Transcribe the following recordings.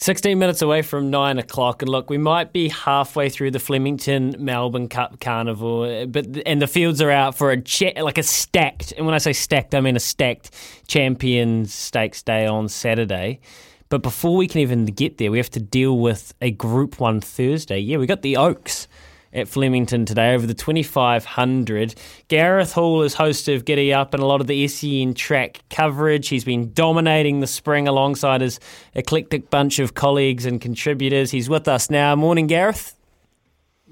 16 minutes away from 9 o'clock, and look, we might be halfway through the Flemington Melbourne Cup Carnival, and the fields are out for a stacked, and when I say stacked, I mean a stacked Champions Stakes Day on Saturday. But before we can even get there, we have to deal with a Group 1 Thursday. Yeah, we got the Oaks at Flemington today over the 2500. Gareth Hall is host of Giddy Up and a lot of the SEN track coverage. He's been dominating the spring alongside his eclectic bunch of colleagues and contributors. He's with us now. Morning, Gareth.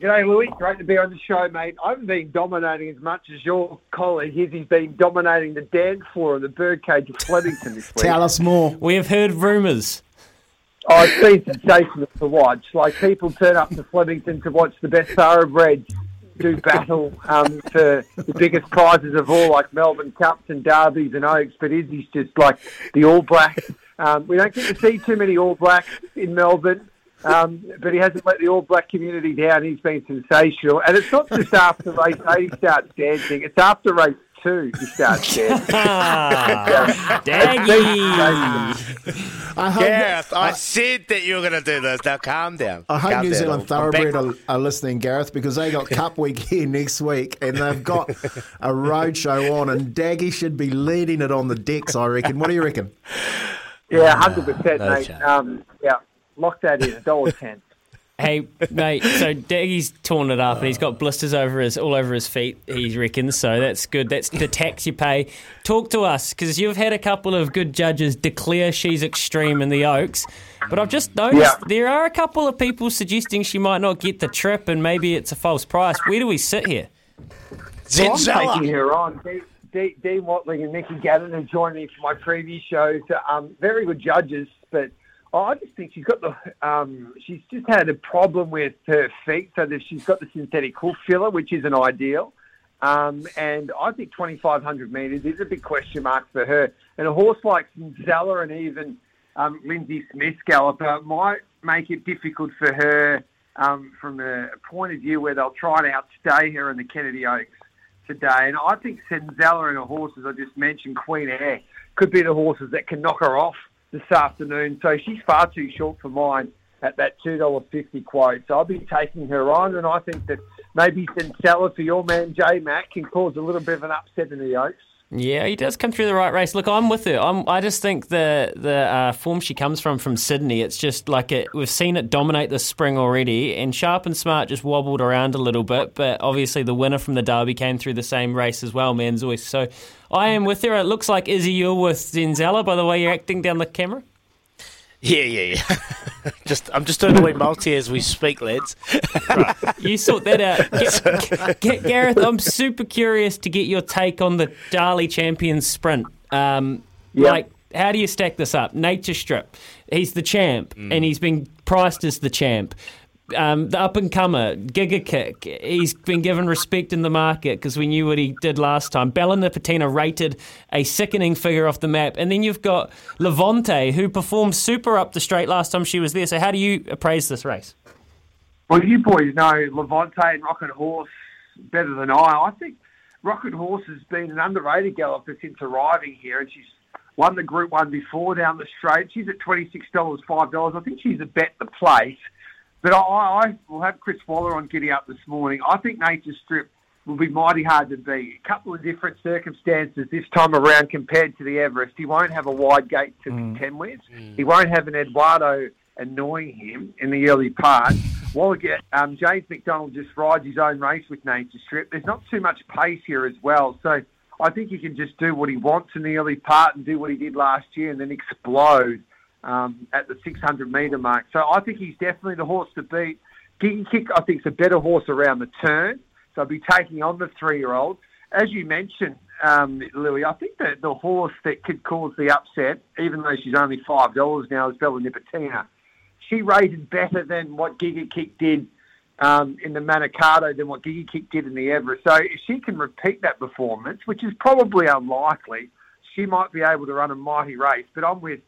G'day, Louis. Great to be on the show, mate. I haven't been dominating as much as your colleague. He's been dominating the dance floor and the birdcage of Flemington this week. Tell us more. We have heard rumours. Oh, it's been sensational to watch. Like, people turn up to Flemington to watch the best thoroughbreds do battle for the biggest prizes of all, like Melbourne Cups and Derbies and Oaks. But Izzy's just like the All Blacks. We don't get to see too many All Blacks in Melbourne, but he hasn't let the All Black community down. He's been sensational. And it's not just after race 8 he starts dancing. It's after race 2 he starts dancing. Daggy! Gareth, I said that you were going to do this. Now calm down. I hope New Zealand Thoroughbred are listening, Gareth, because they got Cup Week here next week and they've got a roadshow on, and Daggy should be leading it on the decks, I reckon. What do you reckon? Yeah, 100%, mate. Yeah, lock that in, $1.10. Hey, mate, so Daggy's torn it up and he's got blisters all over his feet, he reckons, so that's good. That's the tax you pay. Talk to us, because you've had a couple of good judges declare she's extreme in the Oaks, but I've just noticed there are a couple of people suggesting she might not get the trip and maybe it's a false price. Where do we sit here? Zenzella. I'm taking her on. Dean Watling and Nikki Gavin have joined me for my previous show. Very good judges, but... I just think she's got she's just had a problem with her feet, so that she's got the synthetic hoof filler, which isn't ideal. And I think 2,500 metres is a big question mark for her. And a horse like Zenzella and even Lindsay Smith galloper might make it difficult for her from a point of view where they'll try and outstay her in the Kennedy Oaks today. And I think Zenzella and her horses, I just mentioned, Queen Eyre, could be the horses that can knock her off this afternoon, so she's far too short for mine at that $2.50 quote. So I'll be taking her on, and I think that maybe Zenzella for your man J Mac can cause a little bit of an upset in the Oaks. Yeah, he does come through the right race. Look, I'm with her. I just think the form she comes from Sydney, it's just like we've seen it dominate this spring already, and Sharp and Smart just wobbled around a little bit, but obviously the winner from the Derby came through the same race as well, man's always. So I am with her. It looks like, Izzy, you're with Zenzella, by the way you're acting down the camera. Yeah. I'm just doing a wee multi as we speak, lads. Right. You sort that out. Gareth, I'm super curious to get your take on the Darley Champions Sprint. Like, how do you stack this up? Nature Strip, he's the champ, and he's been priced as the champ. The up-and-comer, Giga Kick, he's been given respect in the market because we knew what he did last time. Bella Nipotina rated a sickening figure off the map. And then you've got Levante, who performed super up the straight last time she was there. So how do you appraise this race? Well, you boys know Levante and Rocket Horse better than I. I think Rocket Horse has been an underrated galloper since arriving here, and she's won the Group 1 before down the straight. She's at $26, $5. I think she's a bet the place. But I will have Chris Waller on Giddy Up this morning. I think Nature Strip will be mighty hard to beat. A couple of different circumstances this time around compared to the Everest. He won't have a wide gate to contend with. He won't have an Eduardo annoying him in the early part. Waller, James McDonald just rides his own race with Nature Strip. There's not too much pace here as well. So I think he can just do what he wants in the early part and do what he did last year and then explode at the 600-metre mark. So I think he's definitely the horse to beat. Giga Kick, I think, is a better horse around the turn. So I'll be taking on the three-year-old. As you mentioned, Louis, I think that the horse that could cause the upset, even though she's only $5 now, is Bella Nipotina. She rated better than what Giga Kick did in the Manicato than what Giga Kick did in the Everest. So if she can repeat that performance, which is probably unlikely, she might be able to run a mighty race. But I'm with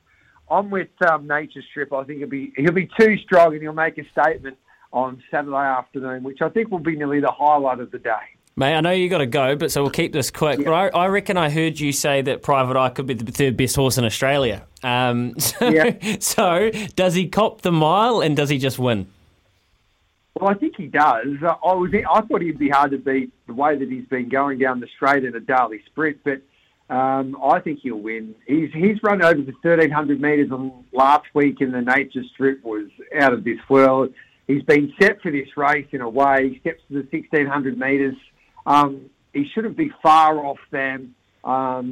Nature Strip. I think he'll be too strong and he'll make a statement on Saturday afternoon, which I think will be nearly the highlight of the day. Mate, I know you got to go, but so we'll keep this quick. Yeah. But I reckon I heard you say that Private Eye could be the third best horse in Australia. So does he cop the mile and does he just win? Well, I think he does. I thought he'd be hard to beat the way that he's been going down the straight at a Darley Sprint, but I think he'll win. He's run over the 1,300 metres last week in the Nature Strip was out of this world. He's been set for this race in a way. He steps to the 1,600 metres. He shouldn't be far off them. I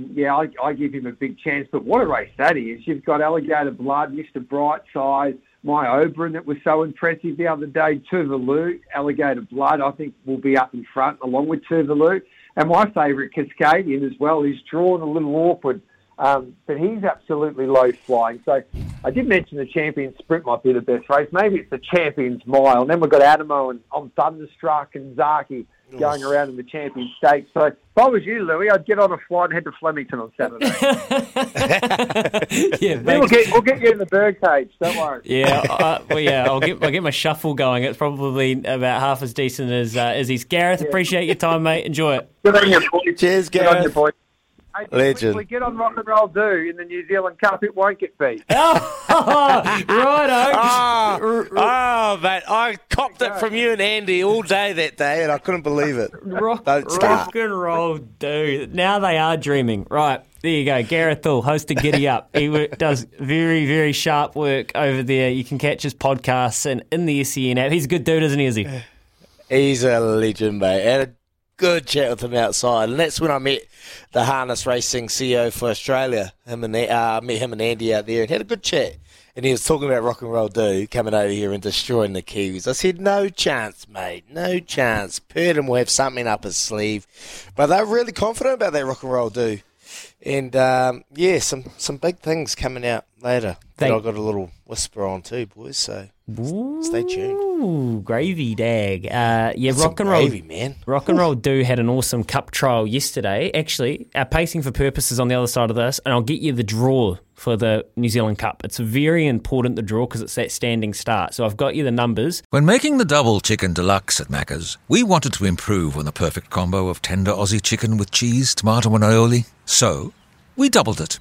give him a big chance. But what a race that is. You've got Alligator Blood, Mr. Brightside, My Oberon that was so impressive the other day, Tuvalu, Alligator Blood, I think will be up in front along with Tuvalu. And my favourite, Cascadian, as well, he's drawn a little awkward, but he's absolutely low-flying. So I did mention the Champions Sprint might be the best race. Maybe it's the Champions Mile. And then we've got Adamo and I'm Thunderstruck and Zaki going around in the Champions Stakes. So if I was you, Louis, I'd get on a flight and head to Flemington on Saturday. Yeah, we'll get you in the bird cage, don't worry. Yeah, I'll get my shuffle going. It's probably about half as decent as Izzy's. Gareth, appreciate your time, mate. Enjoy it. Good on you, boys. Cheers, Gareth. Good on you, boys. Legend. Get on Rock and Roll Dude in the New Zealand Cup. It won't get beat. Righto. Oh, mate. I copped it from you and Andy all day that day, and I couldn't believe it. Rock and Roll Dude. Now they are dreaming. Right. There you go. Gareth Thule, host of Giddy Up. He does very, very sharp work over there. You can catch his podcasts and in the SEN app. He's a good dude, isn't he, Izzy? He's a legend, mate. And good chat with him outside, and that's when I met the harness racing CEO for Australia. I met him and Andy out there and had a good chat. And he was talking about Rock and Roll Dude coming over here and destroying the Kiwis. I said, no chance, mate, no chance. Purdom will have something up his sleeve. But they're really confident about that Rock and Roll Dude. And, some big things coming out later that I got a little whisper on too, boys, so... Ooh, stay tuned. Gravy dag. Rock and Roll Do had an awesome cup trial yesterday. Actually, our pacing for purpose is on the other side of this, and I'll get you the draw for the New Zealand Cup. It's very important, the draw, because it's that standing start. So I've got you the numbers. When making the double chicken deluxe at Macca's, we wanted to improve on the perfect combo of tender Aussie chicken with cheese, tomato and aioli. So we doubled it.